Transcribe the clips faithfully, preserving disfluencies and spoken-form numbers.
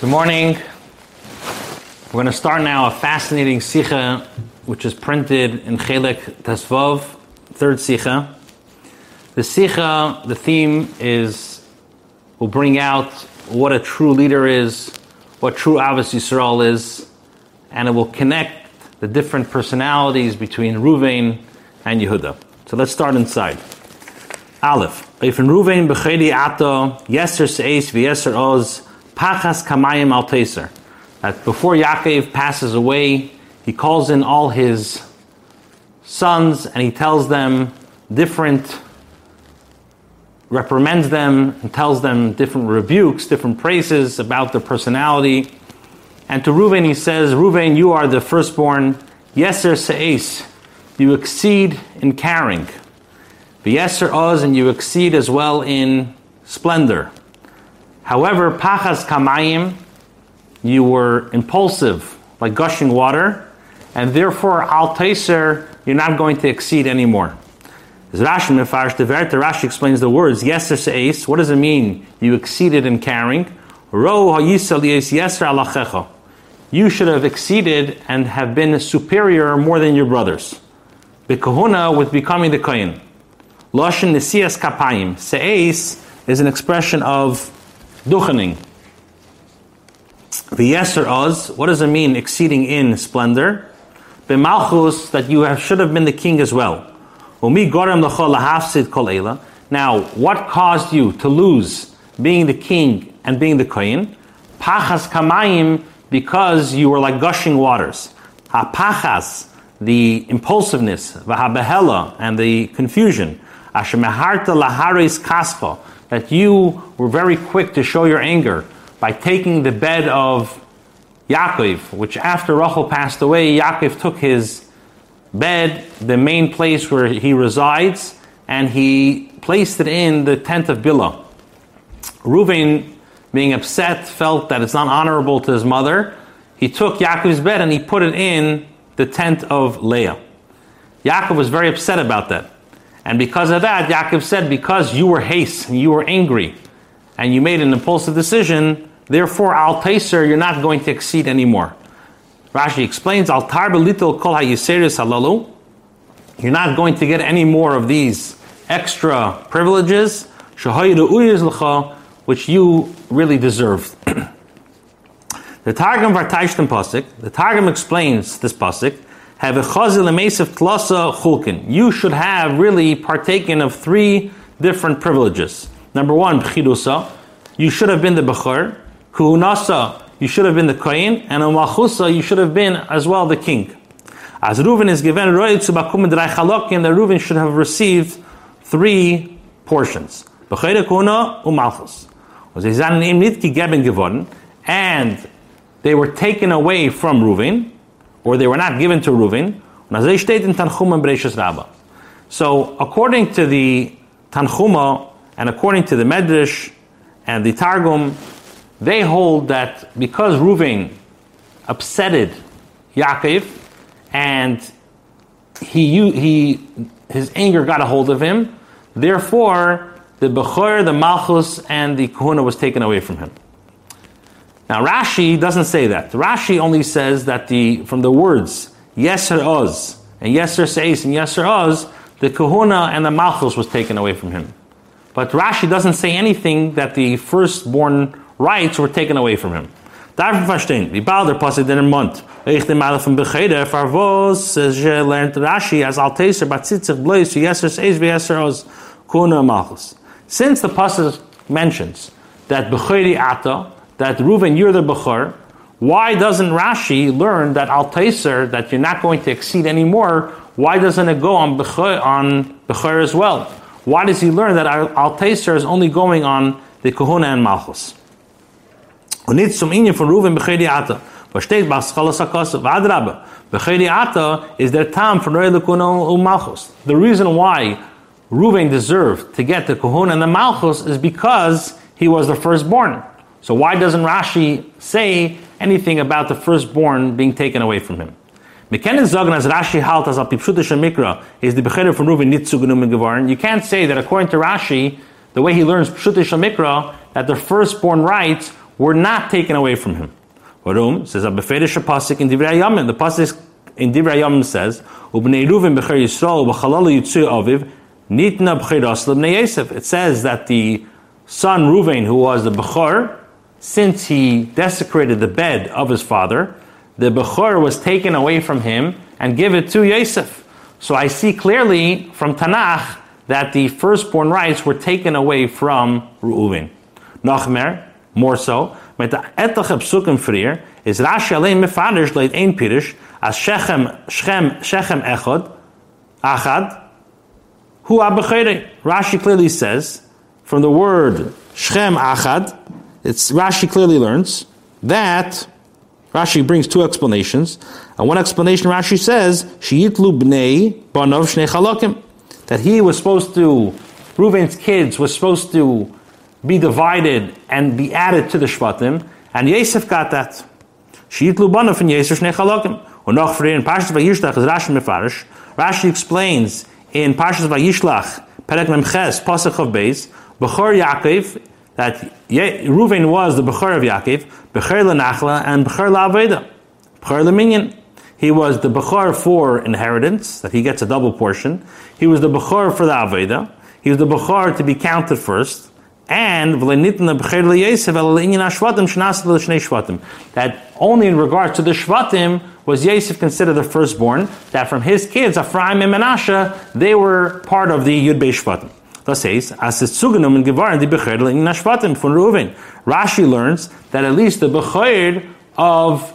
Good morning. We're going to start now a fascinating sicha, which is printed in Chelek Tzvov, third sicha. The sicha, the theme is, will bring out what a true leader is, what true Avos Yisrael is, and it will connect the different personalities between Reuven and Yehuda. So let's start inside. Aleph. If in Reuven b'chedi ato, yeser seis v'yeser oz, pachas kamayim al teser. That before Yaakov passes away, he calls in all his sons and he tells them different, reprimands them and tells them different rebukes, different praises about their personality. And to Reuven he says, Reuven, you are the firstborn. Yeser se'es, you exceed in carrying. V'yeser oz, and you exceed as well in splendor. However, pachas kamayim, you were impulsive, like gushing water, and therefore, al taiser, you're not going to exceed anymore. As Rashi mefarsh the verse, Rashi explains the words, yeser se'es, what does it mean? You exceeded in carrying. Ro ha'yisal yes yeser alachecha. You should have exceeded and have been superior more than your brothers. The kahuna, with becoming the Kohen. Loshin nesias kapayim. Se'es is an expression of duchening. The yeser oz, what does it mean, exceeding in splendor? The malchus, that you have, should have been the king as well. Now, what caused you to lose being the king and being the Kohen? Pachas kamayim, because you were like gushing waters. Hapachas, the impulsiveness, v'habehela, and the confusion. Ashemeharta laharis kaspa, that you were very quick to show your anger by taking the bed of Yaakov, which after Rachel passed away, Yaakov took his bed, the main place where he resides, and he placed it in the tent of Bilah. Reuven, being upset, felt that it's not honorable to his mother. He took Yaakov's bed and he put it in the tent of Leah. Yaakov was very upset about that. And because of that, Yaakov said, because you were hasty and you were angry, and you made an impulsive decision, therefore, al taiser, you're not going to exceed anymore. Rashi explains, altar belitol kol hayeseris halalu, you're not going to get any more of these extra privileges, which you really deserved. The Targum vartaishtem pasuk, the Targum explains this pasuk. Have a chazil emesav tlasa chulkin. You should have really partaken of three different privileges. Number one, b'chidusa, you should have been the Bechor. Kuhunasa, you should have been the Kohen. And umachusa, you should have been as well the king. As Reuven is given roitzu bakum and chalokin, that Reuven should have received three portions. Bechor, kuhuna, umalchus. And they were taken away from Reuven, or they were not given to Reuven. So according to the Tanchuma and according to the Medrash and the Targum, they hold that because Reuven upsetted Yaakov and he, he his anger got a hold of him, therefore the Bechor, the Malchus, and the Kahuna was taken away from him. Now Rashi doesn't say that. Rashi only says that the from the words yeser oz and yeser seis and yeser oz, the kahuna and the malchus was taken away from him. But Rashi doesn't say anything that the firstborn rights were taken away from him. Daarvan verstehen, die Baalder passt in den Mund. Ich dem Male von Begede, verwos, je lernt Rashi as alteser batzitzig bleis yeser seis yeser oz kahuna malchus. Since the pasuk mentions that bechedi ata, that Reuven, you're the Bechor, why doesn't Rashi learn that al taiser, that you're not going to exceed anymore? Why doesn't it go on Bechor, on Bechor as well? Why does he learn that al taiser is only going on the Kahuna and Malchus? And it's some inyan from Reuven bechedi ata. But steht bas chalas hakasov adraba bechedi ata is their time for the Kahuna and Malchus. The reason why Reuven deserved to get the Kahuna and the Malchus is because he was the firstborn. So why doesn't Rashi say anything about the firstborn being taken away from him? Mekenen zogen as Rashi halt as al pipshuta shel mikra is the bechira from Reuven nit zugenommen geworden. You can't say that according to Rashi, the way he learns pshuta shel mikra, that the firstborn rights were not taken away from him. Warum? Says a beferish pasuk in Divrei Hayamim. The pasuk in Divrei Hayamim says, "Ubnei Reuven bechor Yisrael ubechalal yitzu aviv nitna b'chiras lebnei Yosef." It says that the son Reuven, who was the Bechor, since he desecrated the bed of his father, the Bechor was taken away from him and given to Yosef. So I see clearly from Tanakh that the firstborn rights were taken away from Reuven. Noch mehr, more so, mit etliche Psukim frier, is Rashi allein mefarish leit ein Pirish, as Shechem, Shechem, Shechem echad, achad, hu abecheri. Rashi clearly says, from the word Shechem achad, it's Rashi clearly learns that Rashi brings two explanations. And one explanation Rashi says, Sheyitlu bnei banav shnei chalakim, that he was supposed to, Reuven's kids was supposed to be divided and be added to the Shvatim, and Yosef got that. Sheyitlu banav and Yosef shnei chalakim. Unoch frei in Parshas Vayishlach is Rashi mefarish. Rashi explains in Parshas Vayishlach, Perek Memches, Pasuk Chav Beis, Bechor Yaakov, that Ye- Reuven was the Bechor of Yaakov, Bechor leNachla and Bechor leAveda, Bechor leMinyan. He was the Bechor for inheritance, that he gets a double portion. He was the Bechor for the Aveda. He was the Bechor to be counted first. And that only in regard to the Shvatim was Yosef considered the firstborn, that from his kids, Ephraim and Manasha, they were part of the Yud Beit Shvatim. Das heißt, as es zugenommen geworden, die Bechor in Shvatim von Reuven. Rashi learns that at least the Bechor of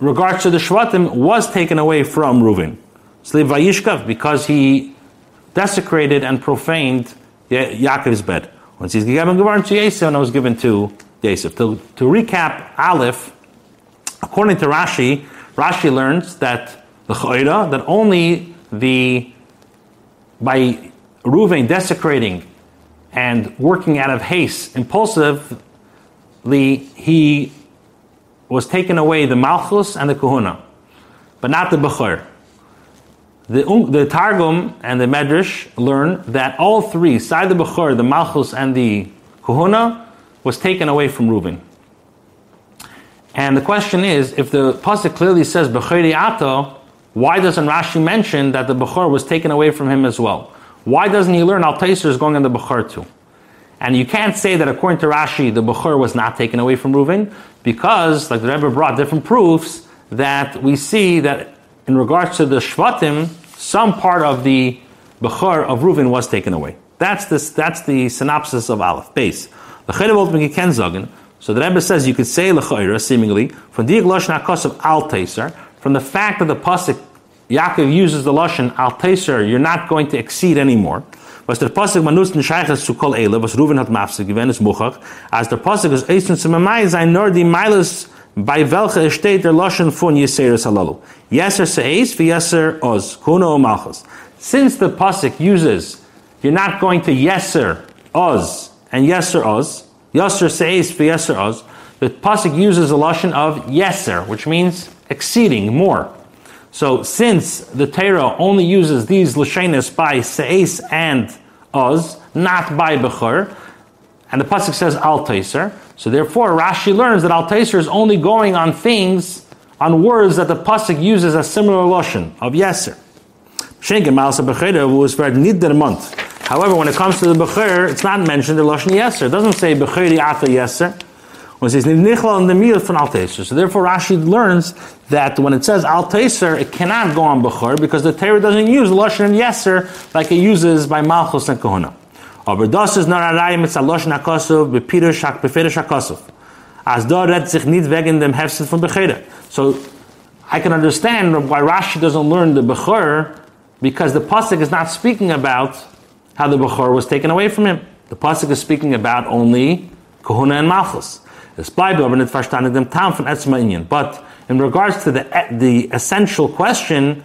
regards to the Shvatim was taken away from Reuven. Sliv Vayishkav, because he desecrated and profaned Yaakov's bed. Once he's given to Yosef, and it was given to Yosef. To, to recap, Aleph, according to Rashi, Rashi learns that the Chayra, that only the by Reuven desecrating and working out of haste, impulsively, he was taken away the Malchus and the Kahuna, but not the Bechor. The, um, the Targum and the Medrash learn that all three, side the Bechor, the Malchus, and the Kahuna, was taken away from Reuven. And the question is, if the pasuk clearly says Bechori Ato, why doesn't Rashi mention that the Bechor was taken away from him as well? Why doesn't he learn Al Taiser is going on the Bechor too? And you can't say that according to Rashi, the Bechor was not taken away from Reuven, because, like the Rebbe brought different proofs, that we see that in regards to the Shvatim, some part of the Bechor of Reuven was taken away. That's this. That's the synopsis of Aleph, base. So the Rebbe says you could say L'chayra, seemingly, from the fact that the Pasuk, Yaakov uses the Lashon, Al Taiser, you're not going to exceed anymore. As the Pasuk is Eisen Sumamai Zain Nordi Milus by Velcha Estate der Lashon Fun Yeseris Halalu. Yeser Seis V'Yeser Oz Kuno Malchus. Since the Pasuk uses, you're not going to Yeser Oz and Yeser Oz, Yeser Seis V'Yeser Oz, the Pasuk uses the Lashon of Yeser, which means exceeding, more. So since the Torah only uses these Lashenes by Seis and Oz, not by Bechor, and the Pasuk says Al Taiser, so therefore Rashi learns that Al Taiser is only going on things, on words that the Pasuk uses a similar Lashon of Yeser. However, when it comes to the Bechor, it's not mentioned the Lashon Yeser. It doesn't say Bechori Ata Yeser. So therefore Rashi learns that when it says Al Taiser, it cannot go on Bechor, because the Torah doesn't use Lashon and Yeser like it uses by Malchus and Kohuna. So I can understand why Rashi doesn't learn the Bechor, because the Pasuk is not speaking about how the Bechor was taken away from him. The Pasuk is speaking about only Kohuna and Malchus. But in regards to the the essential question,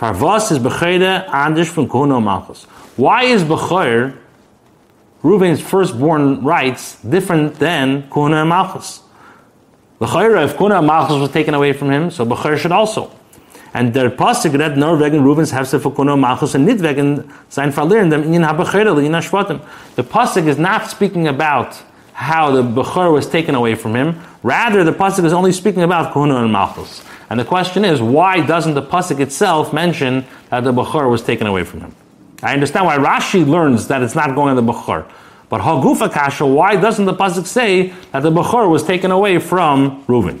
why is Bechor, Reuven's firstborn rights, different than Kohuna and Malchus? If Kohuna and Malchus was taken away from him, so Bechor should also. And der Pasuk redt nur wegen Reuven's Hefsel for Kohuna and Malchus, and nicht wegen sein Verlieren dem Inyan ha-Bechor, l'Inyan ha-Shvatim. The Pasuk is not speaking about how the Bechor was taken away from him. Rather, the pasuk is only speaking about Kahuna and Malchus. And the question is, why doesn't the pasuk itself mention that the Bechor was taken away from him? I understand why Rashi learns that it's not going on the Bechor. But Hagufa Kasha, why doesn't the pasuk say that the Bechor was taken away from Reuven?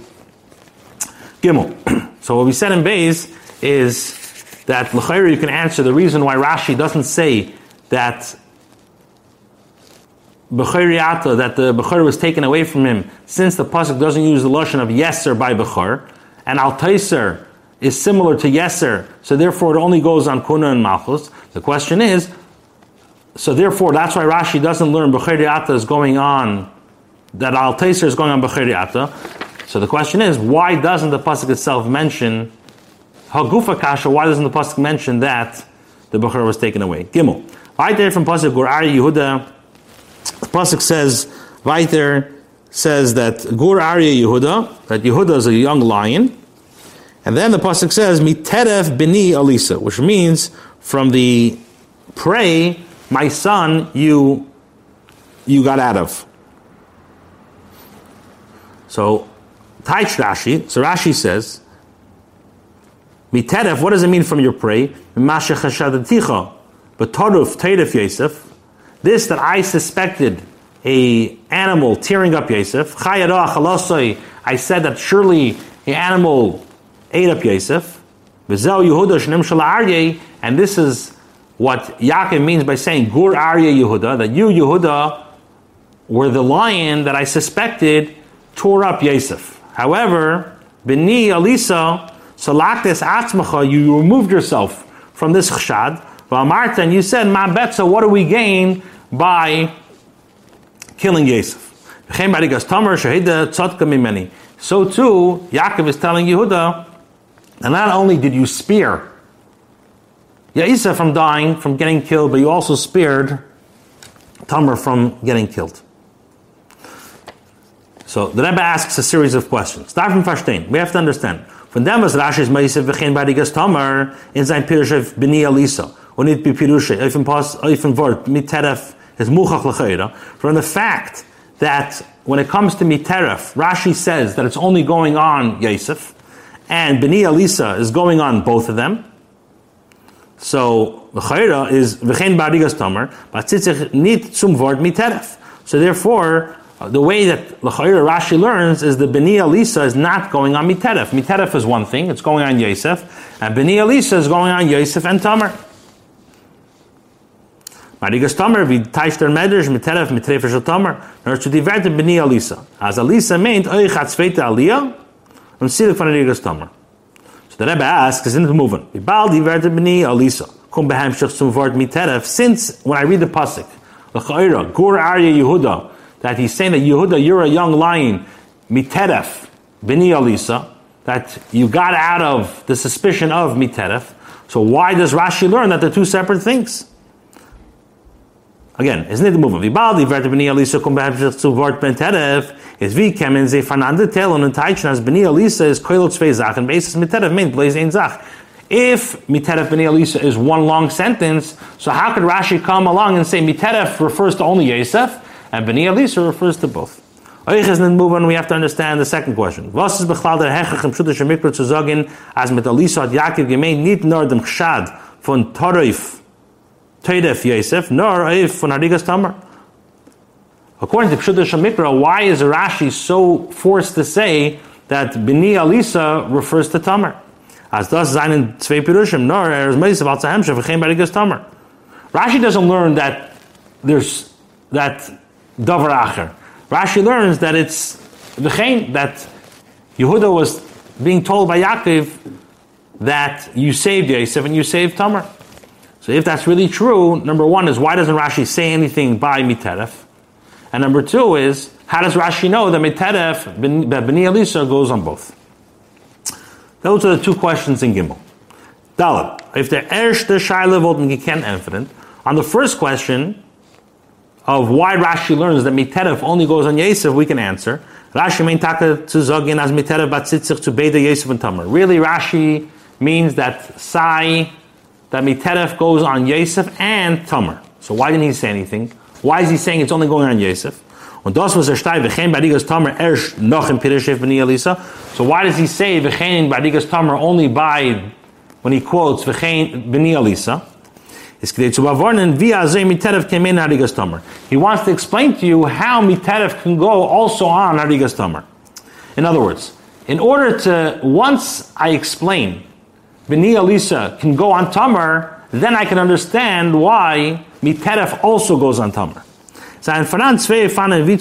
Gimel. So what we said in Beis is that l'chayr, you can answer the reason why Rashi doesn't say that Bechoriyata, that the Bechor was taken away from him, since the pasuk doesn't use the lashon of yeser by Bechor, and al taiser is similar to yeser, so therefore it only goes on Kuna and Malchus. The question is, so therefore that's why Rashi doesn't learn Bechoriyata is going on, that al taiser is going on Bechoriyata. So the question is, why doesn't the pasuk itself mention Hagufa Kasha? Why doesn't the pasuk mention that the Bechor was taken away? Gimel. I did from pasuk Gur'ari Yehuda. The pasuk says, Vayter says that Gur Arya Yehuda, that Yehuda is a young lion, and then the pasuk says Miteref bini Alisa, which means from the prey, my son, you you got out of. So Taich Rashi, so Rashi says Miteref. What does it mean from your prey? Masha Chashadaticha, but Taruf Tairif Yosef. This that I suspected a animal tearing up Yosef. I said that surely an animal ate up Yosef. And this is what Yaakov means by saying Gur Arya Yehuda, that you Yehuda were the lion that I suspected tore up Yosef. However, Bini Alisa Salaktes Atzmacha, you removed yourself from this chshad. Well, Marta, and you said, Ma betza, what do we gain by killing Yosef? So too, Yaakov is telling Yehuda, and not only did you spear Yosef from dying, from getting killed, but you also speared Tamar from getting killed. So the Rebbe asks a series of questions. Start from Fashtain. We have to understand. From them was Rashi's Ma'isef v'chein barigas Tamar in zayin pirushev b'ni Alisa. From the fact that when it comes to Miteref, Rashi says that it's only going on Yosef, and B'ni Alisa is going on both of them. So, V'chayra is V'chein Barigas Tamar, but Tzitzich nit zum Vort Miteref. So therefore, the way that L'chayra Rashi learns is that B'ni Alisa is not going on Miteref. Miteref is one thing, it's going on Yosef, and B'ni Alisa is going on Yosef and Tamar. Marigas Tamar, we touched their medrash, Miteref, Mitrefer Shal Tamar, in order to divert the B'ni Alisa. As Alisa meant, Oich Hatzveita Aliyah, and Silik Van Arigas Tamar. So the Rebbe asks, isn't it moving? Ibal diverted B'ni Alisa, Kum Behem Shech Zum Vort Miteref, since when I read the pasuk, L'cha'ira, Gur Arya Yehuda, that he's saying that Yehuda, you're a young lion, Miteref, B'ni Alisa, that you got out of the suspicion of Miteref. So why does Rashi learn that they're two separate things? Again, isn't it the movement? If Miteref B'ni Alisa is one long sentence, so how could Rashi come along and say Miteref refers to only Yosef and B'ni Alisa refers to both? We have to understand the second question. What is the meaning? According to Pshuta Shemikra, why is Rashi so forced to say that B'ni Alisa refers to Tamar? Rashi doesn't learn that there's that Davar Acher. Rashi learns that it's V'chein, that Yehuda was being told by Yaakov that you saved Yosef and you saved Tamar. So if that's really true, number one is, why doesn't Rashi say anything by Miteref? And number two is, how does Rashi know that Miteref, that B'ni Alisa goes on both? Those are the two questions in Gimel. Dalet. If the erste Shaila wollten gekannt empfinden, on the first question of why Rashi learns that Miteref only goes on Yosef, we can answer. Rashi meint taka zu sagen, as Miteref bat Tzitzich zu beide Yosef and Tamar. Really, Rashi means that Sai, that Miteref goes on Yosef and Tamar. So why didn't he say anything? Why is he saying it's only going on Yosef? Und das was er steht, v'chein barigas tamer erst noch im Pirishef b'ni Elisa. So why does he say v'chein barigas tamer only by, when he quotes v'chein b'ni Elisa? He wants to explain to you how mitarev can go also on harigas tamer. In other words, in order to, once I explain b'ni Elisa can go on tamer, then I can understand why mitarev also goes on tamer. There's two ways how to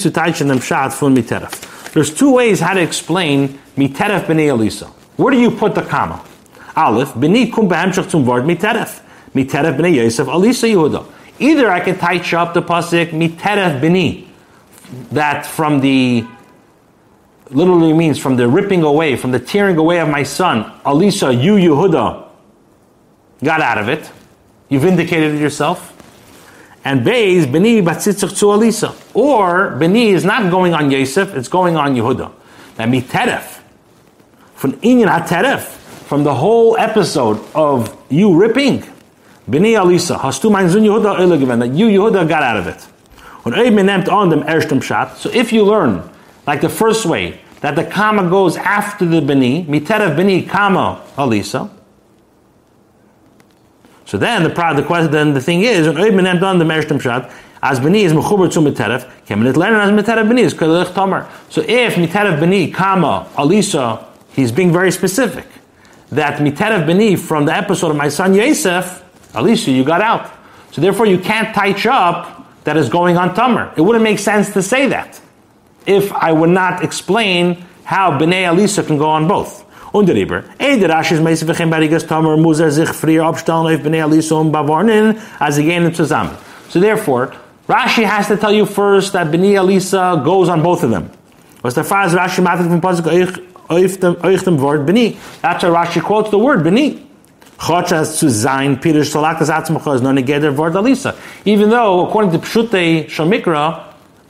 explain miteref b'nei elisa. Where do you put the comma? Aleph, b'nei kum b'hamshach zum vard miteref. Miteref b'nei Yosef, elisa Yehuda. Either I can touch up the pasuk miteref b'nei, that from the, literally means from the ripping away, from the tearing away of my son, elisa, you Yehuda, got out of it. You vindicated it yourself. And Beis, B'ni Batzitzach Tzu Elisa. Or, B'ni is not going on Yosef, it's going on Yehuda. That miteref, from Inyan HaTeref, from the whole episode of you ripping, B'ni Elisa, hast du mein Sohn Yehuda Eile gewen, that you Yehuda got out of it. Und Eib nehmt on dem ersten Pshat. So if you learn, like the first way, that the comma goes after the B'ni, miteref B'ni, comma, Elisa. So then the the question, then the thing is, when Oibin am done the Mershtam Pshat, as B'ni is Mechubert zu Miteref, Kemenet Lerner as Miteref B'ni is Kelech Tamar. So if Miteref B'ni, comma, Alisa, he's being very specific, that Miteref B'ni from the episode of my son Yosef, Alisa, you got out. So therefore you can't touch up that is going on Tamar. It wouldn't make sense to say that if I would not explain how B'nei Alisa can go on both. Und der Reber, ey der Rashi ist meistens v'chein barigas tamer, muss er sich früher abstellen auf B'nei Elisa und Bavornin, as sie gehen zusammen. So therefore, Rashi has to tell you first that B'nei Elisa goes on both of them. Was der Fall ist, Rashi matet von Pasuk euch dem Wort B'ni. That's why Rashi quotes the word B'ni. Chotschas zu sein, Pirish Salakas Atzmacha is not a gather word Elisa. Even though, according to Pshutei Shomikra,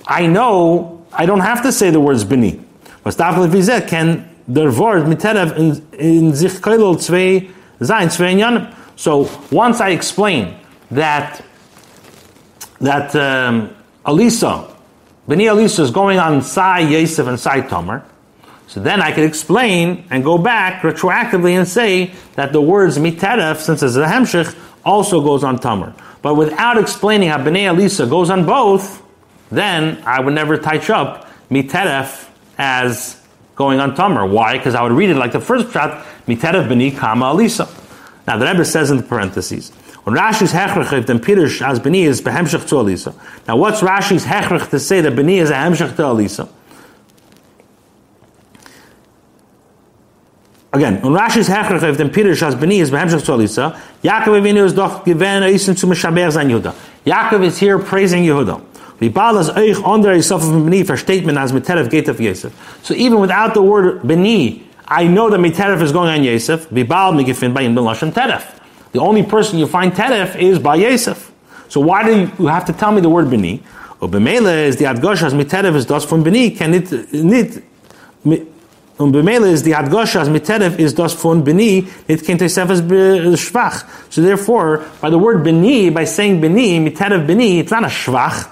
I know, I don't have to say the words B'ni. Was Tafel Vizet can der Wort miteref in, in sich keilol zwei sein, zwei inyanim. So once I explain that that um, Elisa, B'nei Elisa is going on Sai Yosef and Sai Tamar, so then I can explain and go back retroactively and say that the words miteref, since it's a hemshich, also goes on Tamar. But without explaining how B'nei Elisa goes on both, then I would never touch up miteref as going on Tamar. Why? Because I would read it like the first pshat, miteref b'ni kama elisa. Now the Rebbe says in the parentheses, when Rashi's hechrech if dem pirish as b'ni is behemshech to elisa. Now what's Rashi's hechrech to say that b'ni is a hemshech to elisa? Again, when Rashi's hechrech if dem pirish as b'ni is behemshech to elisa, Yaakov Avinu is doch gewen eisen zu meshaber sein Yehuda. Yaakov is here praising Yehuda. So even without the word B'ni, I know that miteref is going on Yosef. The only person you find teref is by Yosef. So why do you have to tell me the word B'ni? Or B'mele is the adgosha as miteref is das von B'ni. Can it nit? Und B'mele is the adgosha as miteref is das von B'ni. It can tosef as shvach. So therefore, by the word B'ni, by saying B'ni, miteref B'ni, it's not a shvach.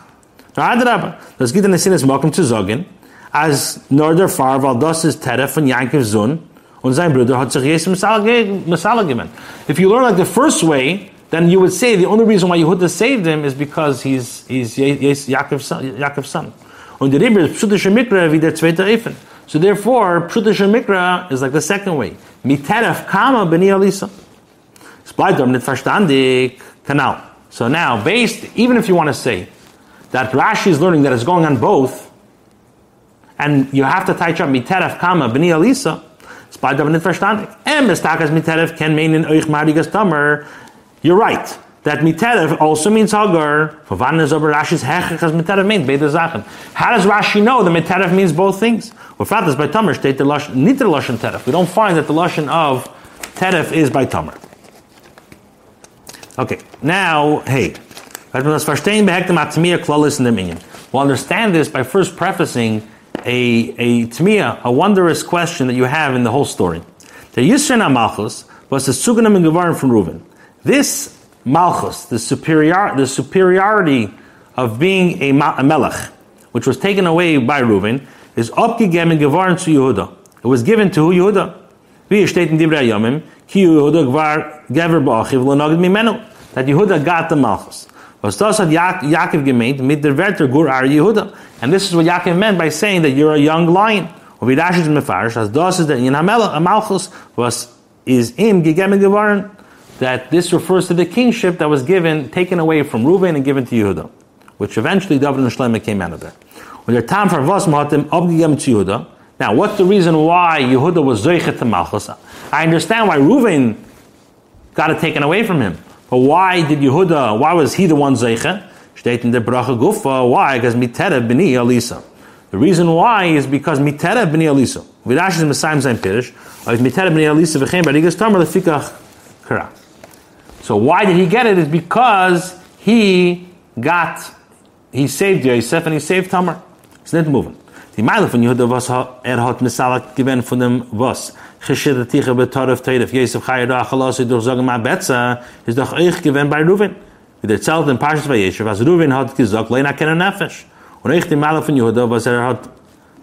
Das geht in der Sinne, es mag ihm zu sagen, als nur der Pfarrer, weil das ist Teref von Yankov's Sohn und sein Bruder hat sich Jesu Messiah gewinnt. If you learn like the first way, then you would say the only reason why Yehuda saved him is because he's, he's Yaakov's son. Yaakov's son. Und der Rebbe ist Pshutische Mikra wie der zweite Eifen. So therefore, Pshutische Mikra is like the second way. Miteref kama b'nei Elisa. Es bleibt darum nicht verstandig. Genau. So now, based, even if you want to say that Rashi is learning that it's going on both, and you have to touch up miteref kama b'nei Elisa. You're right that miteref also means hagar. How does Rashi know that miteref means both things? We found this by Tamar. State the niter lashon teref. We don't find that the lashon of teref is by Tamar. Okay, now hey. We'll understand this by first prefacing a, a tmiyah, a wondrous question that you have in the whole story. This Malchus, the superior, the superiority of being a, ma- a melech, which was taken away by Reuven, is abgegeben geworden zu Yehuda. It was given to Yehuda. Wie es steht in Divrei Yomim, ki Yehuda gvar gever ba'achiv l'nagid mimenu, that Yehuda got the Malchus. Was das hat Yaakov gemeint mit der Werter gur ar Yehuda, and this is what Yaakov meant by saying that you're a young lion. Und wie Rashi mefarish, as das ist der in Hamela Malchus was is im gegeben geworden, that this refers to the kingship that was given, taken away from Reuven and given to Yehuda, which eventually David and Shlomo came out of there. Now, what's the reason why Yehuda was Zoichet to Malchus? I understand why Reuven got it taken away from him. But why did Yehuda, why was he the one Zoichet? Why? Because Miterev b'ni Elisa. The reason why is because Miterev b'ni Elisa. V'dash is Messiah Zayn Pirish. Miterev b'ni Elisa v'chein b'arigas tamar lefikach kara. So why did he get it? It's because he got, he saved Yosef and he saved Tamar. It's not moving. The Ma'alef and Yehuda was er hat misalak given von dem was. Cheshire tiche betaref teiref Yosef chayra achalas durch sagen ma betza is doch euch given by Reuven. With the tzelt in Parshas Vayeshev as Reuven hat gesagt leina kenen nefesh. Und euch the Ma'alef and Yehuda was er hat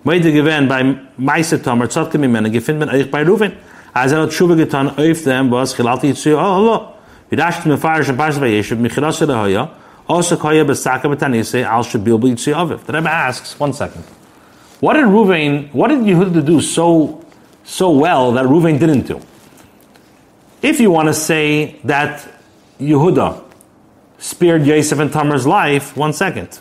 meide given by Meise Tamar tzatke mimene gefind men euch by Reuven. As er hat Shuva getan auf dem was chilati zu Allah. Wie das mit Parshas Vayeshev mit chilas lehaya. Also, Koya Besaka Betanise Al Shabil B'Yitziyaviv. The Rebbe asks, one second, what did Reuven, what did Yehuda do so, so well that Reuven didn't do? If you want to say that Yehuda spared Yosef and Tamar's life, one second,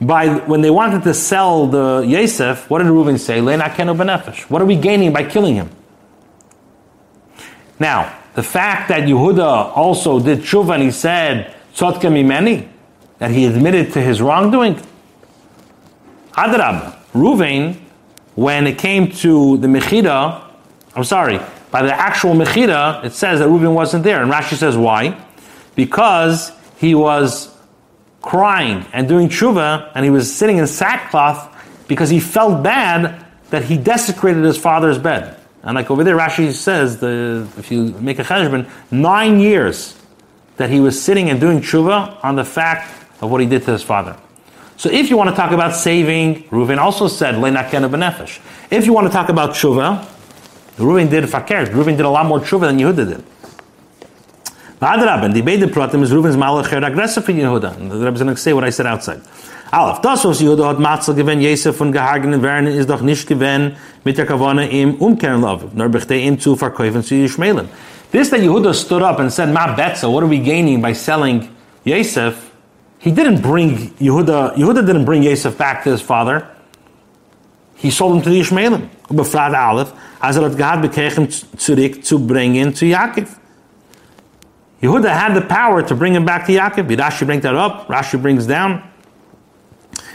by when they wanted to sell the Yosef, what did Reuven say? Leina kenu benefesh. What are we gaining by killing him? Now, the fact that Yehuda also did tshuva and he said Tzodke mimeni, that he admitted to his wrongdoing. Adrab, Reuven, when it came to the Mechida, I'm sorry, by the actual Mechida, it says that Reuven wasn't there. And Rashi says why? Because he was crying and doing tshuva, and he was sitting in sackcloth because he felt bad that he desecrated his father's bed. And like over there, Rashi says, the, if you make a cheshbon, nine years that he was sitting and doing tshuva on the fact of what he did to his father. So if you want to talk about saving, Reuven also said, Leina kenu benefesh. If you want to talk about tshuva, Reuven did fakir. Reuven did a lot more tshuva than Yehuda did. V'adrab, and the Beid Pratim is Reuven's malacher aggressive for Yehuda. And the Rebbe is going to say what I said outside. Alef, das was Yehuda hat Matzel gewen, Yosef und gehargenen Werden ist doch nicht gewen, mit der Kavane im Umkehren laufen, nur bechtei ihm zu verkäufen zu Ishmaelim. This that Yehuda stood up and said, Ma betza, what are we gaining by selling Yosef? He didn't bring Yehuda, Yehuda didn't bring Yosef back to his father. He sold him to the Ishmaelim. Befragt Aleph, als er hat gehabt, bekechem zurück zu bringen zu Yaakov. Yehuda had the power to bring him back to Yaakov. Rashi brings that up, Rashi brings down.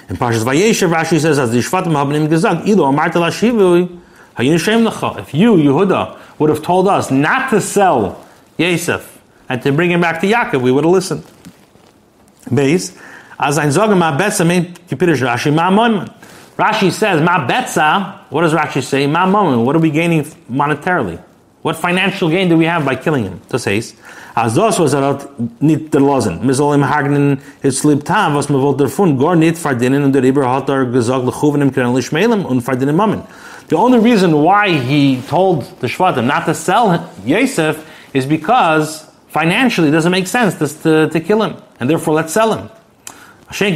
In Parshas Vayeshev, Rashi says, as the Shvatim haben ihm gesagt, Ilo amarta la shivui, hayin shem lecha. If you, Yehuda, would have told us not to sell Yosef and to bring him back to Yaakov, we would have listened. Base, as ein Zogen ma betza mein kipirish Rashi ma moimen. Rashi says ma betza. What does Rashi say? Ma moimen. What are we gaining monetarily? What financial gain do we have by killing him? Das heißt, as das was er nicht erlassen. Mir soll ihm hagnen his lieb tam, was mir wollte davon gar nicht verdienen, und der Rebbe hat er gesagt, lechuven im kernel Ishmaelim und verdienen mammen. The only reason why he told the Shvatim not to sell Yosef is because financially it doesn't make sense to, to kill him. And therefore, let's sell him. Reuven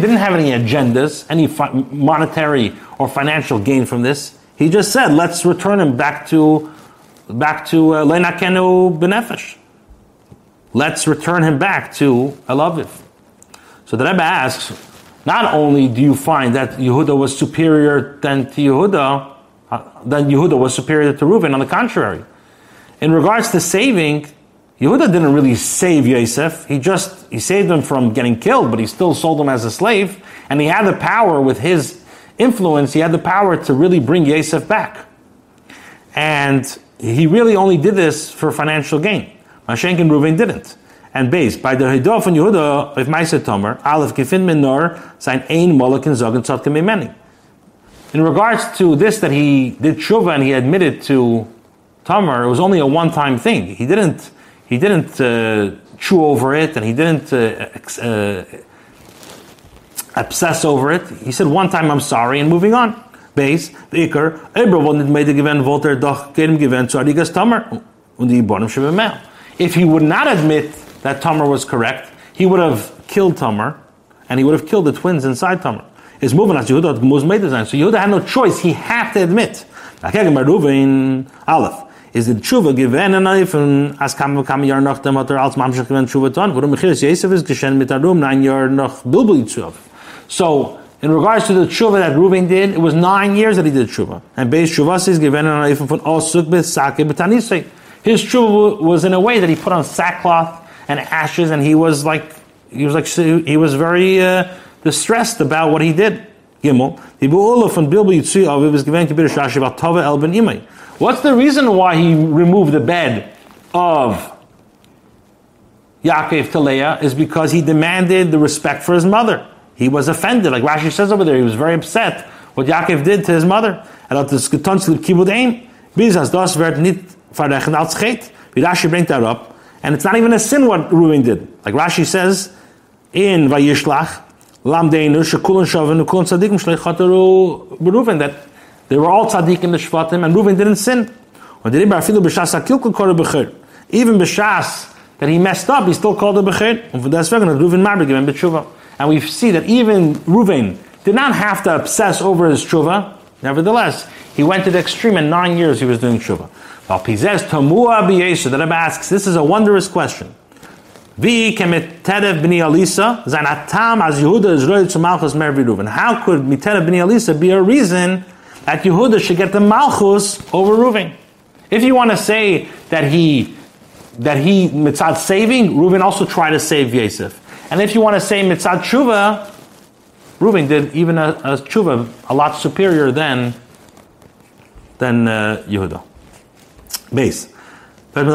didn't have any agendas, any fi- monetary or financial gain from this. He just said, let's return him back to back to Leina Kenu Benefesh. Let's return him back to Elaviv. So the Rebbe asks, not only do you find that Yehuda was superior than to Yehuda, uh, than Yehuda was superior to Reuven, on the contrary. In regards to saving, Yehuda didn't really save Yosef. He just, he saved him from getting killed, but he still sold him as a slave. And he had the power with his influence, he had the power to really bring Yosef back. And he really only did this for financial gain. Mashenk and Reuven didn't. And based by the Hidof and Yehuda of Maisa Tomer, Aleph Gefin Menor, sein Ein Molokin Zogan Tzotke Mimeni. In regards to this, that he did tshuva and he admitted to Tomer, it was only a one-time thing. He didn't. He didn't uh, chew over it, and he didn't uh, uh, obsess over it. He said one time, I'm sorry, and moving on. Base, the Iker, if he would not admit that Tamar was correct, he would have killed Tamar, and he would have killed the twins inside Tamar. It's moving as Yehuda made the sign. So Yehuda had no choice, he had to admit. Is the tshuva given and if and as kam kam yar nach dem hat er als mamshach given tshuva ton wurde mich Yosef is geshen mit darum nine yar nach bilbil tshuva. So in regards to the tshuva that Reuven did, it was nine years that he did tshuva, and based tshuva is given and if from all sukbe sakke betanisei. His tshuva was in a way that he put on sackcloth and ashes, and he was like he was like he was very uh, distressed about what he did. Gimel the beullah from bilbil tshuva was given to be shashi about tova el ben imay. What's the reason why he removed the bed of Yaakov to Leah? Is because he demanded the respect for his mother. He was offended, like Rashi says over there. He was very upset what Yaakov did to his mother. And Rashi brings that up, and it's not even a sin what Reuven did. Like Rashi says in Vayishlach, that they were all tzaddik in the Shvatim, and Reuven didn't sin. Even b'shas that he messed up, he still called a Bechor. And we see that even Reuven did not have to obsess over his tshuva. Nevertheless, he went to the extreme, and nine years he was doing tshuva. The Rebbe asks, this is a wondrous question. How could Miterev B'nei Elisa be a reason that Yehuda should get the Malchus over Reuven? If you want to say that he, that he mitzad saving, Reuven also tried to save Yosef. And if you want to say mitzad tshuva, Reuven did even a, a tshuva a lot superior than, than uh, Yehuda. Base. We'll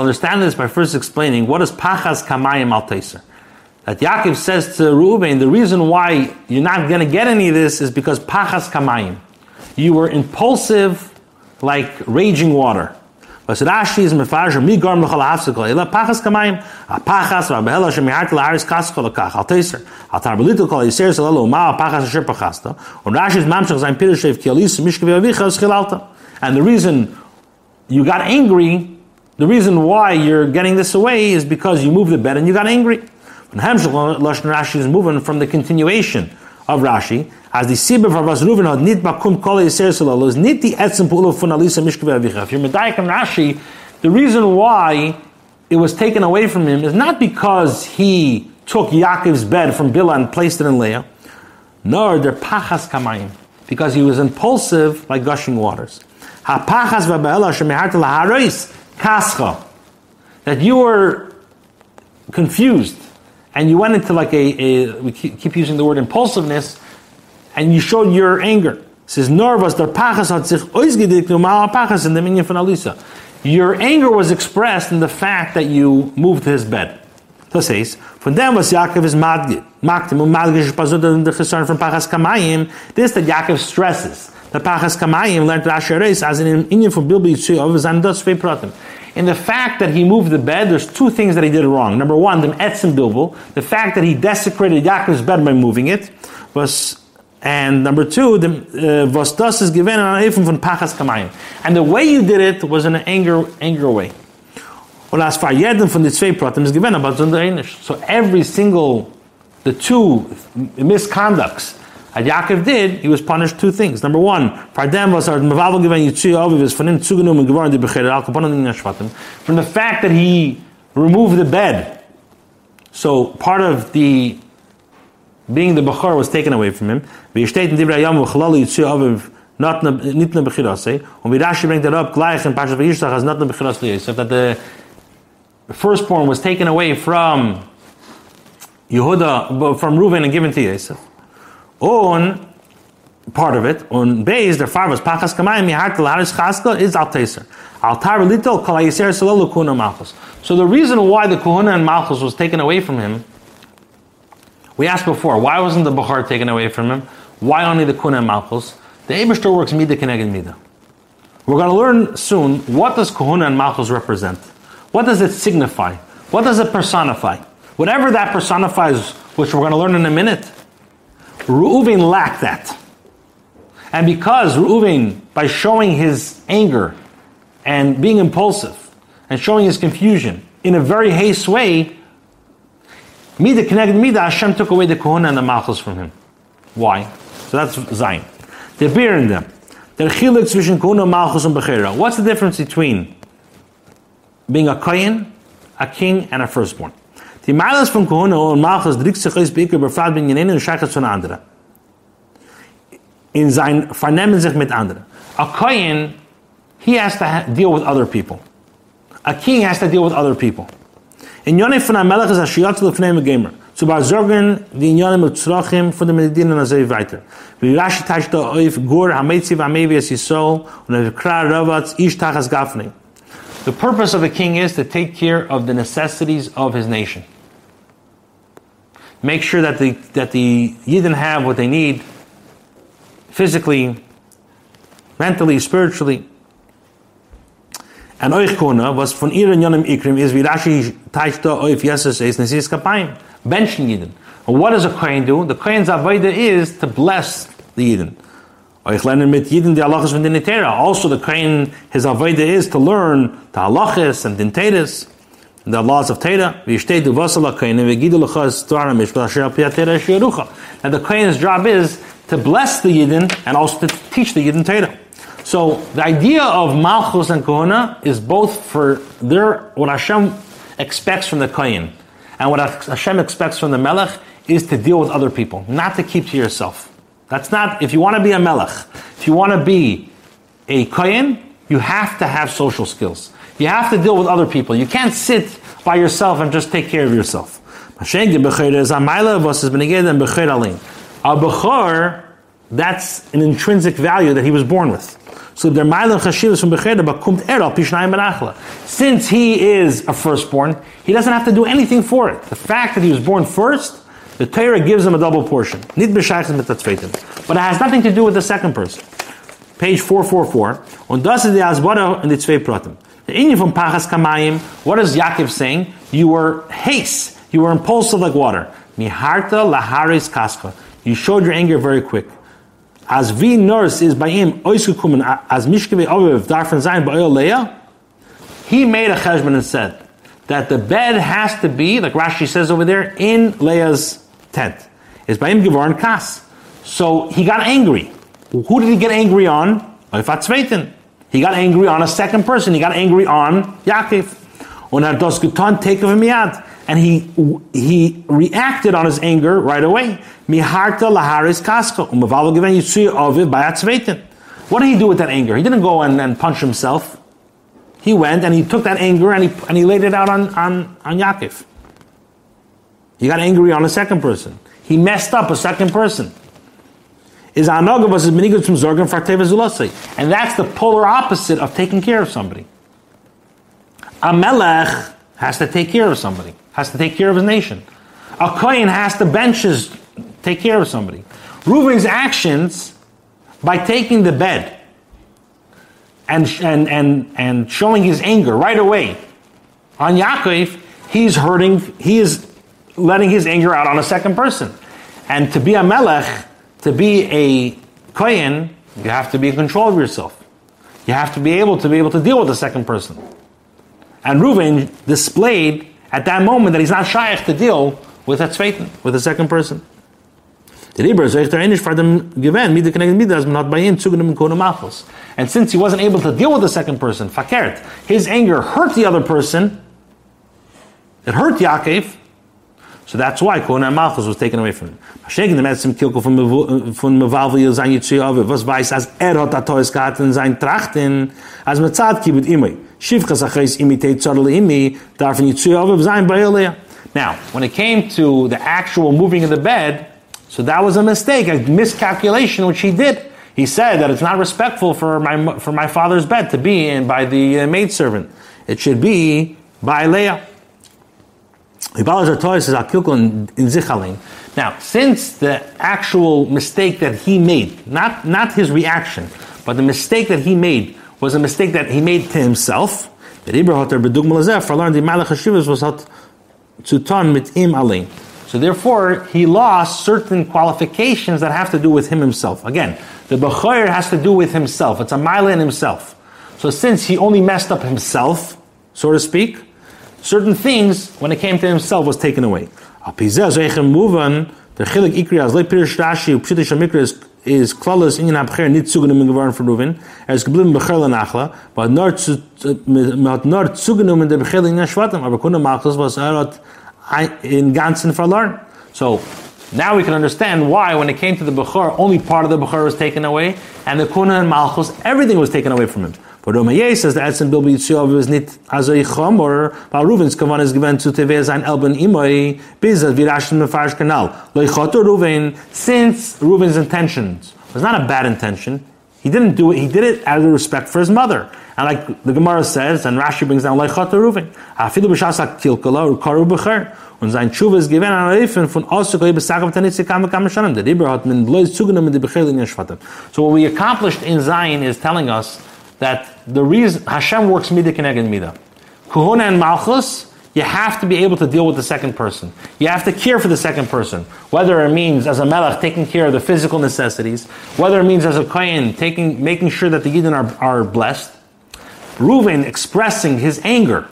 understand this by first explaining what is Pachas Kamayim Al Teiser. That Yaakov says to Reuven, the reason why you're not going to get any of this is because Pachas Kamayim. You were impulsive like raging water. But Rashi is mefarshim mi garm l'chol hafsikol ela Pachas Kamayim a Pachas v'abehela shemi'at la'aris kaskol l'kach al teiser al tarbalito kol yiser salalo ma Pachas asher pachasta and Rashi is mamshach zayin pirushev ki alis mishkevi avicha v'schilalta. And the reason you got angry, the reason why you're getting this away is because you moved the bed and you got angry. And Hemshel Lashon Rashi is moving from the continuation of Rashi as the Sibah of Ras Reuven had nit bakum kol yiser shalal is nit the etzem pu'ulav fun alisa mishkevei avicha. If you're medayek on Rashi, the reason why it was taken away from him is not because he took Yaakov's bed from Bilah and placed it in Leah, nor der pachas kamayim, because he was impulsive like gushing waters. Ha pachas v'ba'ela shemiharta laharois kascha, that you were confused. And you went into like a, a we keep, keep using the word impulsiveness, and you showed your anger. It says, your anger was expressed in the fact that you moved his bed. So says, from them was Yaakov is madgid. From Pachas Kamayim, this that Yaakov stresses. The Pachas Kamayim learned Rashi Reis as an Indian from Bilbi Yitzhi. In the fact that he moved the bed, there's two things that he did wrong. Number one, the etzim bilbil, the fact that he desecrated Yaakov's bed by moving it, was, and number two, the was das is given an ifim von pachas kamayim, and the way you did it was in an anger, anger way. Und as far jedem von den zwei Pratim is given about zundereinish. So every single, the two misconducts that Yaakov did, he was punished two things. Number one, from the fact that he removed the bed, so part of the being the Bechor was taken away from him. And Rashi brings that up, that the firstborn was taken away from Yehuda, from Reuven, and given to Yosef. On part of it, on base, their father was Pachas Kamayim, Miharta Laharis Chaska is Al Teiser. Altar Little Kala Yiser Salelu Kahuna Malchus. So the reason why the Kahuna and Malchus was taken away from him, we asked before, why wasn't the Bechor taken away from him? Why only the Kahuna and Malchus? The Eibishter works Mida Keneged Mida. We're going to learn soon, what does Kahuna and Malchus represent? What does it signify? What does it personify? Whatever that personifies, which we're going to learn in a minute, Reuven lacked that. And because Reuven, by showing his anger and being impulsive and showing his confusion in a very hasty way, Midah connected Midah, Hashem took away the Kahuna and the Malchus from him. Why? So that's Zion. The beer in them. The Chelek between Kahuna, Malchus, and Bechor. What's the difference between being a Kohen, a king, and a firstborn? The Malchus from Kahuna and Malchus driktzachis beiker befrad bin Yenenu shachet von andere. In sein vernehmen sich mit andere. A Kohen, he has to ha- deal with other people. A king has to deal with other people. In Yonif von Amelech is a Shiyot to the Fnei Megamer. Zu Barzorgen, die Yonim und Zrochim von der Medina und so weiter. Wie Rashi tacht da auf Gur, Hametziv, Hamevi, Esisol, und er krar Ravats, Ish Tachas Gafni. The purpose of a king is to take care of the necessities of his nation. Make sure that the, that the Yidin have what they need, physically, mentally, spiritually. And euch Kohuna, was von ihren Yonim Ikrim is, wie Rashi teicht da auf Jesus is, Nesis Kapayim, benchen Yidin. What does a Kohen do? The Kohen's Avodah is to bless the Yidin. Euch lernen mit Yidin, die Halachas von den Netera. Also the Kohen, his Avodah is to learn the Halachas and the Neteras, the laws of Teda. Wie steht, du was ala Kohen, wie gidu lachas, tuara mishpah, asher apia Teda, asher rucha. And the Kohen's job is to bless the Yidin and also to teach the Yidin Teda. So the idea of Malchus and Kahuna is both for their, what Hashem expects from the Kohen and what Hashem expects from the Melech is to deal with other people, not to keep to yourself. That's not, if you want to be a Melech, if you want to be a Kohen, you have to have social skills. You have to deal with other people. You can't sit by yourself and just take care of yourself. A Bechor, that's an intrinsic value that he was born with. So der Meilen Chashivas from Bechor, but kumt er al Pishnayim Benachla. Since he is a firstborn, he doesn't have to do anything for it. The fact that he was born first, the Torah gives him a double portion. Nit b'shayches mit tzveitim, but it has nothing to do with the second person. Page four forty-four. Und das ist die Asbara in die zwei Pratim. The inyan from Pachas Kamayim. What is Yaakov saying? You were haste. You were impulsive like water. Miharta laharis kascha. You showed your anger very quick. As vi nurse is by him oiskukumen as mishkeve ovev darfen zayin ba'oil Leah, he made a cheshbon and said that the bed has to be, like Rashi says over there, in Leah's tent. Is by him gevorn kas. So he got angry. Who did he get angry on? Oifat Tzveitin. He got angry on a second person. He got angry on Yaakov. Und er das getan take of him miyad. And he he reacted on his anger right away. Miharta laharis kaska umavalo given yitzuy oviv bayat sveitin. What did he do with that anger? He didn't go and, and punch himself. He went and he took that anger and he and he laid it out on on, on Yaakov. He got angry on a second person. He messed up a second person. Is anogavas is benigud from zorgan fartevazulasi, and that's the polar opposite of taking care of somebody. A melech has to take care of somebody. Has to take care of his nation. A Kohen has to bench his, take care of somebody. Reuven's actions by taking the bed and and and and showing his anger right away on Yaakov, he's hurting. He is letting his anger out on a second person. And to be a melech, to be a Kohen, you have to be in control of yourself. You have to be able to be able to deal with the second person. And Reuven displayed at that moment that he's not shaykh to deal with a tzveitin, with a second person. And since he wasn't able to deal with the second person, fakert, his anger hurt the other person, it hurt Yaakov, so that's why Kohuna and Malchus was taken away from him. Now, when it came to the actual moving of the bed, so that was a mistake, a miscalculation, which he did. He said that it's not respectful for my for my father's bed to be in by the uh, maidservant. It should be by Leah. Now, since the actual mistake that he made, not, not his reaction, but the mistake that he made was a mistake that he made to himself, So therefore, he lost certain qualifications that have to do with him himself. Again, the Bechor has to do with himself. It's a mile in himself. So since he only messed up himself, so to speak, certain things, when it came to himself, was taken away. Is klalas in abcher nit zugenommen geworden von Reuven. Er ist geblieben Bechor nachla, but not zu not not zugenommen der Bechor in Shvatim, aber konnte Malchus was er hat in ganzen verloren. So now we can understand why when it came to the Bechor, only part of the Bechor was taken away, and the Kahuna and Malchus, everything was taken away from him. But Reuven says the Etzem Bil B'Yitziov is nit azoichom or while Reuven's kavan is given to Tevez and Elben Imoi Bizat Virashim Mefarsh Kanal Loichoto Reuven. Since Reuven's intentions was not a bad intention, he didn't do it. He did it out of respect for his mother. And like the Gemara says, and Rashi brings down Loichoto Reuven Afilu B'Shasak Tilkala or Karu Bechor. Und sein Tshuva ist given an Reuven von Osuk Leib Sakav Tanitzi Kam Kam Shanam. The Rebbe hat min Lois zugenommen die Bechor in Shvatim. So what we accomplished in Zion is telling us that the reason Hashem works midah keneged midah. Kahuna and Malchus, you have to be able to deal with the second person. You have to care for the second person. Whether it means as a melech taking care of the physical necessities, whether it means as a Kohen taking, making sure that the Yidin are, are blessed. Reuven expressing his anger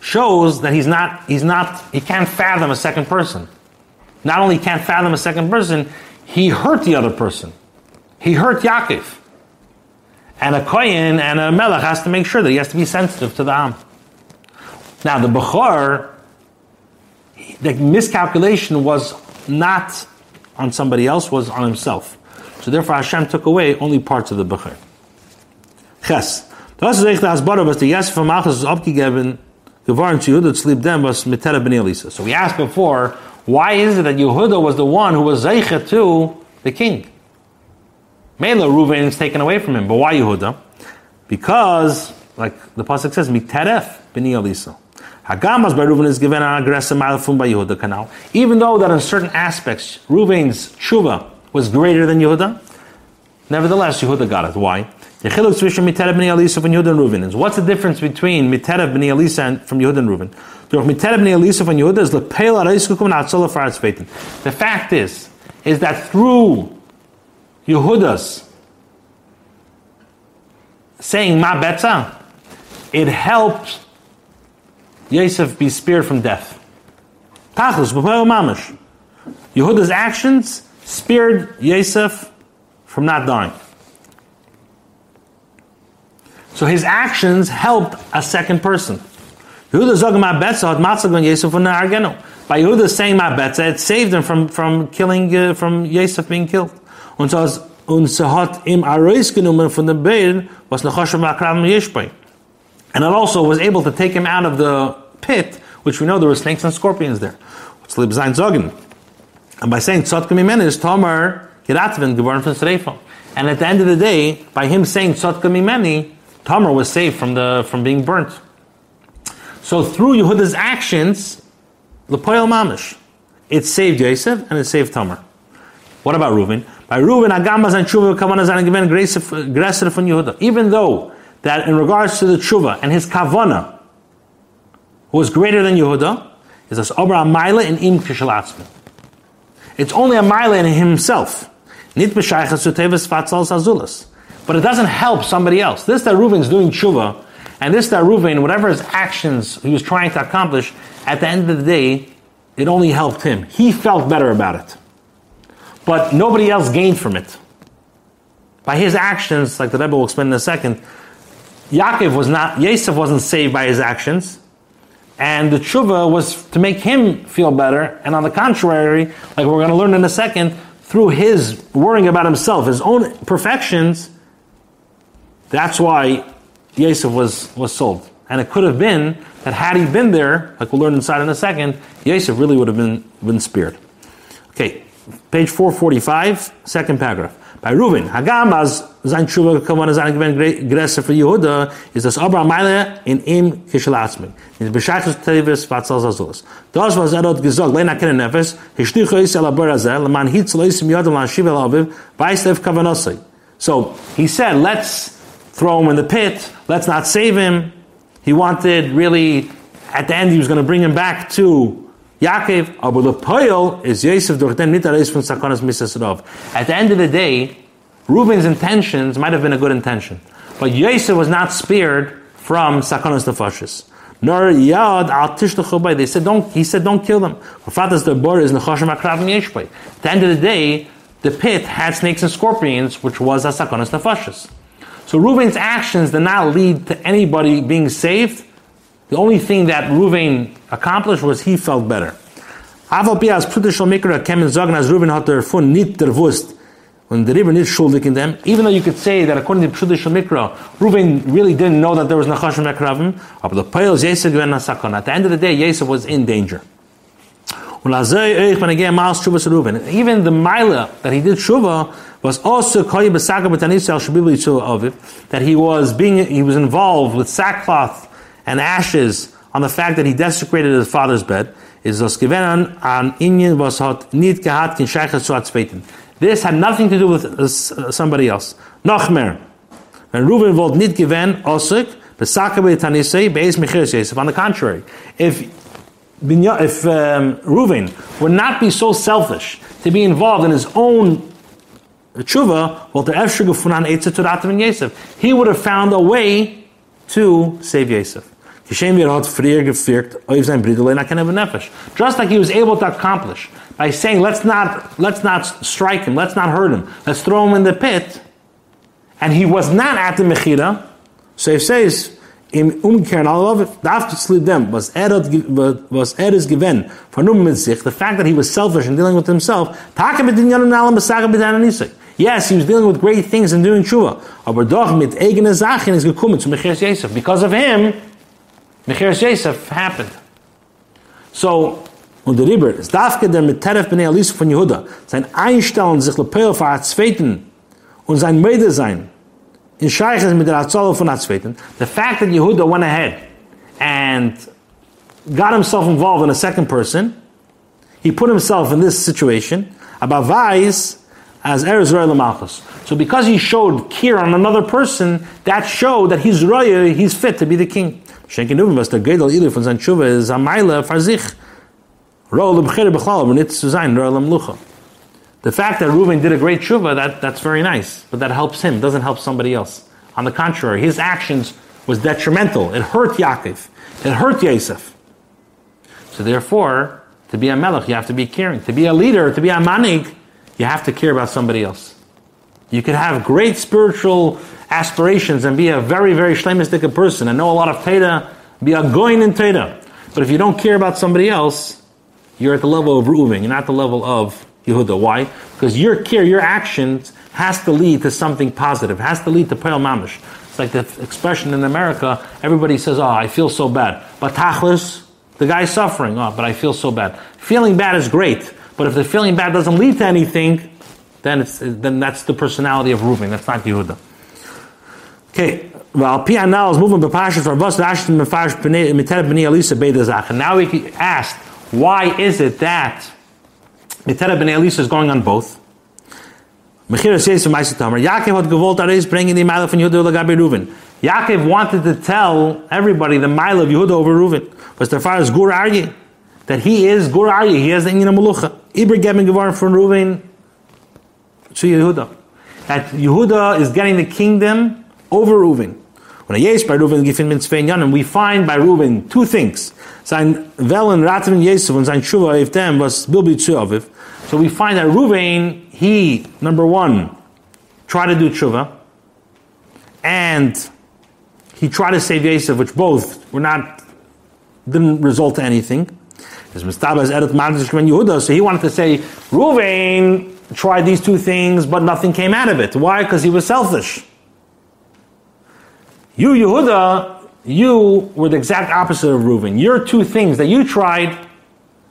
shows that he's not, he's not, he can't fathom a second person. Not only can't fathom a second person, he hurt the other person. He hurt Yaakov. And a Kohen and a melech has to make sure that he has to be sensitive to the Am. Now the Bechor, the miscalculation was not on somebody else, was on himself. So therefore Hashem took away only parts of the Bechor. Ches. Das ist echt das Baro, was der Yosef von Malchus ist abgegeben geworden zu Yehuda, zu lieb dem, was mit Terah ben Elisa. So we asked before, why is it that Yehuda was the one who was zeicha to the king? Mela, Reuven is taken away from him. But why Yehuda? Because, like the pasuk says, Miteref b'ni Elisa. Hagamas by Reuven is given an aggressive malafum by Yehuda canal. Even though that in certain aspects, Reuven's tshuva was greater than Yehuda, nevertheless, Yehuda got it. Why? The Chelek Tzvov Miteref b'ni Elisa from Yehuda and Reuven. What's the difference between Miteref b'ni Elisa and from Yehuda and Reuven? The fact is, is that through Yehuda's saying Ma Betza, it helped Yosef be spared from death. Tachlis b'Poel Mamish. Yehuda's actions spared Yosef from not dying. So his actions helped a second person. Yehuda zog Ma Betza had matzagon Yosef on Argeno. By Yehuda saying Ma Betza, it saved him from from killing uh, from Yosef being killed. Und so hat ihm Arois genommen von dem Beil, was Nechashem Akram Yeshbay. And it also was able to take him out of the pit, which we know there were snakes and scorpions there. And by saying Tzot Kamimenis, Tamar Geratvin, Geborn from Sreifa. And at the end of the day, by him saying Tzot Kamimeni, Tamar was saved from the from being burnt. So through Yehuda's actions, L'Poel Mamish, it saved Yosef and it saved Tamar. What about Reuven? By Reuven, Agamas and Tshuva Kavanas and given grace gracer from Yehuda. Even though that in regards to the Tshuva and his Kavana was greater than Yehuda, is as Obra Maila in Im Kishalatzman. It's only a Maila in himself. Nit b'shaychas to teves fatzal sazulas. But it doesn't help somebody else. This that Reuven's doing Tshuva, and this that Reuven, whatever his actions he was trying to accomplish, at the end of the day, it only helped him. He felt better about it. But nobody else gained from it. By his actions, like the Rebbe will explain in a second, Yaakov was not, Yosef wasn't saved by his actions, and the tshuva was to make him feel better, and on the contrary, like we're going to learn in a second, through his worrying about himself, his own perfections, that's why Yosef was, was sold. And it could have been that had he been there, like we'll learn inside in a second, Yosef really would have been, been spared. Okay. Page four forty-five, second paragraph. By Reuven, Hagamaz zayn tshuva kavana zayn given grace for Yehuda is das Abra Meile in im Kishalatzmin. Is beshachus tevis vatzal zazulas. Das was er dort gesagt, leina kene nefes, hishtichu is ala barazel, leman hitz loisim yadam la shivel aviv, vaislev kavanasai. So he said, let's throw him in the pit, let's not save him. He wanted, really, at the end he was going to bring him back to Yaakov. At the end of the day, Reuben's intentions might have been a good intention, but Yosef was not spared from Sakonos Nefashis. Nor Yad Al Tishtachobay. They said, don't. He said, don't kill them. At the end of the day, the pit had snakes and scorpions, which was a Sakonos Nefashis. So Reuven's actions did not lead to anybody being saved. The only thing that Reuven accomplished was he felt better. When the river is shuldik in them, even though you could say that according to Pshuta Shel Mikra, Reuven really didn't know that there was Nachashim Ekravim, but the piles Yosef were nasakon. At the end of the day, Yosef was in danger. And even the Mila that he did Shuvah was also that he was being he was involved with sackcloth and ashes on the fact that he desecrated his father's bed. Is This had nothing to do with uh, somebody else. Nachmer. And Reuven volt nit given osik besakabe tanisei beis mechiras Yosef. On the contrary, if if um, Reuven would not be so selfish to be involved in his own tshuva, well, the efshur gefunan etzer toratav in Yosef, he would have found a way to save Yosef. Just like he was able to accomplish by saying, let's not let's not strike him, let's not hurt him, let's throw him in the pit, and he was not at the Mechira. So he says, the fact that he was selfish and dealing with himself, yes, he was dealing with great things and doing tshuva. Because of him, Mechiras Yosef happened. So, und der Riber, es darf der mit Teref b'nei Elisef von Yehuda sein Einstellen sich lepeil von Hatzfeiten und sein Meider sein in Scheiches mit der Hatzala von Hatzfeiten. The fact that Yehuda went ahead and got himself involved in a second person, he put himself in this situation, aber weiß, as Erez Roya L'Malchus. So because he showed Kir on another person, that showed that he's Roya, he's fit to be the king. Schenken Reuven, was der Gedel Ilu von seiner Tshuva ist, am Meile für sich. Roel Bechir Bechlal, aber nicht zu sein, Roel Amlucha. The fact that Reuven did a great Tshuva, that, that's very nice, but that helps him, doesn't help somebody else. On the contrary, his actions was detrimental. It hurt Yaakov. It hurt Yosef. So therefore, to be a Melech, you have to be caring. To be a leader, to be a Manig, you have to care about somebody else. You could have great spiritual aspirations and be a very, very shlemistic person and know a lot of Teda, be a goyin in Teda. But if you don't care about somebody else, you're at the level of Reuven, you're not the level of Yehuda. Why? Because your care, your actions has to lead to something positive, has to lead to Peil Mamish. It's like the expression in America, everybody says, oh, I feel so bad. But Tachlis, the guy's suffering. Oh, but I feel so bad. Feeling bad is great. But if the feeling bad doesn't lead to anything, then it's then that's the personality of Reuven. That's not Yehuda. Okay. Well, Pianal is moving b'pashas for bus Rashi mefarish miteret b'nei Elisa beidazach. And now we asked, why is it that miteret b'nei Elisa is going on both? Mechiras Yosef ma'aseh Tamar. Yaakov had gevolt areis bringing the mile from Yehuda l'gabe Reuven. Yaakov wanted to tell everybody the mile of Yehuda over Reuven. But as far as Gur Aryeh, that he is Gur Aryeh, he has the Inyan Mulucha. Iber Geben Gevarim from Reuven to Yehuda. That Yehuda is getting the kingdom over Reuven. And we find by Reuven two things. So we find that Reuven, he, number one, tried to do tshuva, and he tried to save Yosef, which both were not, didn't result to anything. So he wanted to say, Reuven tried these two things, but nothing came out of it. Why? Because he was selfish. You, Yehuda, you were the exact opposite of Reuven. Your two things that you tried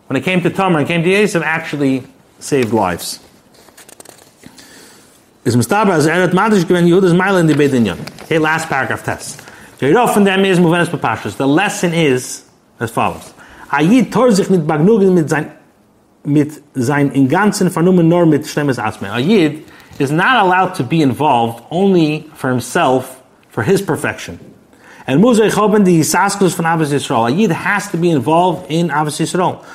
when it came to Tamar and came to Yosef actually saved lives. Okay, last paragraph test. The lesson is as follows. Mit sein in ganzen vernommen nur mit schlimmes Asme. A Yid is not allowed to be involved only for himself, for his perfection. And Muzay Choben the Yisaskus from Avos Yisrael. A Yid has to be involved in Avos Yisrael.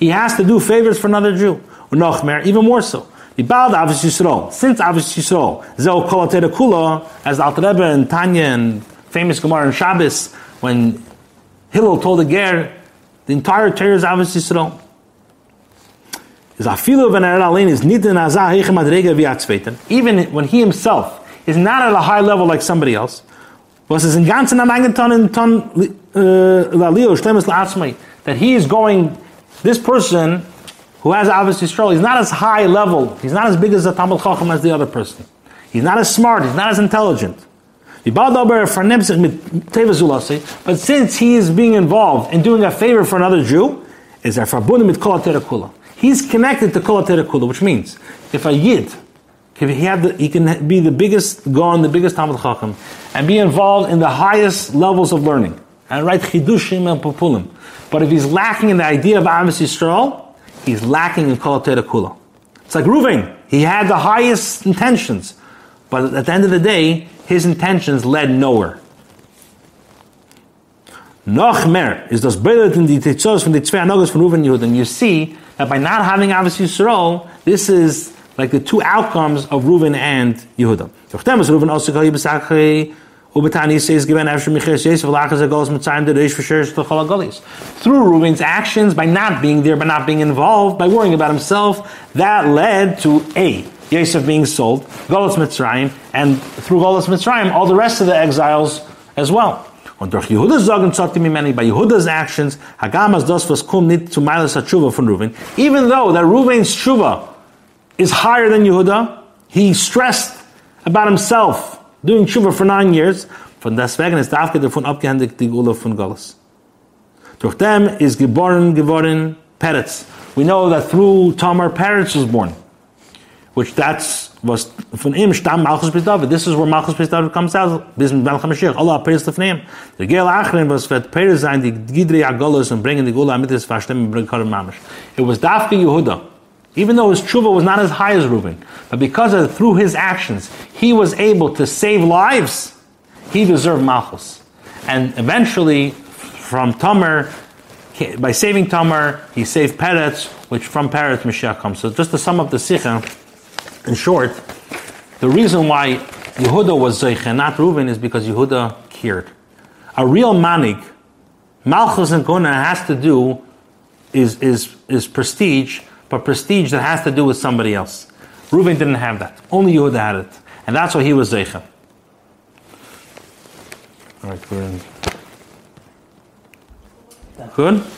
He has to do favors for another Jew. Even more so. The Baal Avos Yisrael. Since Avos Yisrael, Zeo Kol HaTeira Kula, as the Alter Rebbe and Tanya and famous Gemara and Shabbos, when Hillel told the Ger, the entire Torah is Avos Yisrael. Even when he himself is not at a high level like somebody else, that he is going, this person who has Avos Yisrael, he's not as high level, he's not as big as the Talmid Chacham as the other person. He's not as smart, he's not as intelligent. But since he is being involved in doing a favor for another Jew, is that he's connected to Kol HaTeira Kula, which means if a Yid, if he, had the, he can be the biggest Gaon, the biggest Talmid Chacham, and be involved in the highest levels of learning, and write Chidushim and Populim. But if he's lacking in the idea of Avos Yisrael, he's lacking in Kol HaTeira Kula. It's like Reuven, he had the highest intentions, but at the end of the day, his intentions led nowhere. Noch mer is das Bilah in the Tetzos from the Tzvei Anogos from Reuven and Yehuda. And you see that by not having Avos Yisrael, this is like the two outcomes of Reuven and Yehuda. Through Reuven's actions, by not being there, by not being involved, by worrying about himself, that led to A, Yosef being sold, Golos Mitzrayim, and through Golos Mitzrayim, all the rest of the exiles as well. And by Yehuda's actions, even though that Reuven's tshuva is higher than Yehuda, he stressed about himself doing tshuva for nine years. From deswegen ist afke davon abgehandelt die Gula von Golos. Durch dem ist geboren geworden Peretz. We know that through Tamar Peretz was born, which that's was from him stam Malchus Pistavit. This is where Machus Pistavit comes out. This is Malchus Mashiach. Allah prays to him. The Gel Achren was vet Peretz sein die Gidrei Agolos and bringing the Gula mit his Vashem Bechor Mamish. It was Dafke Yehuda, even though his tshuva was not as high as Reuven, but because of, through his actions he was able to save lives. He deserved Malchus, and eventually from Tamar, by saving Tamar, he saved Peretz, which from Peretz Mashiach comes. So just to sum up the Shechem. In short, the reason why Yehuda was Zeichen, not Reuven, is because Yehuda cared. A real manik, Malchus and Kahuna has to do is, is, is prestige, but prestige that has to do with somebody else. Reuven didn't have that. Only Yehuda had it. And that's why he was Zeichen. All right, good. Good?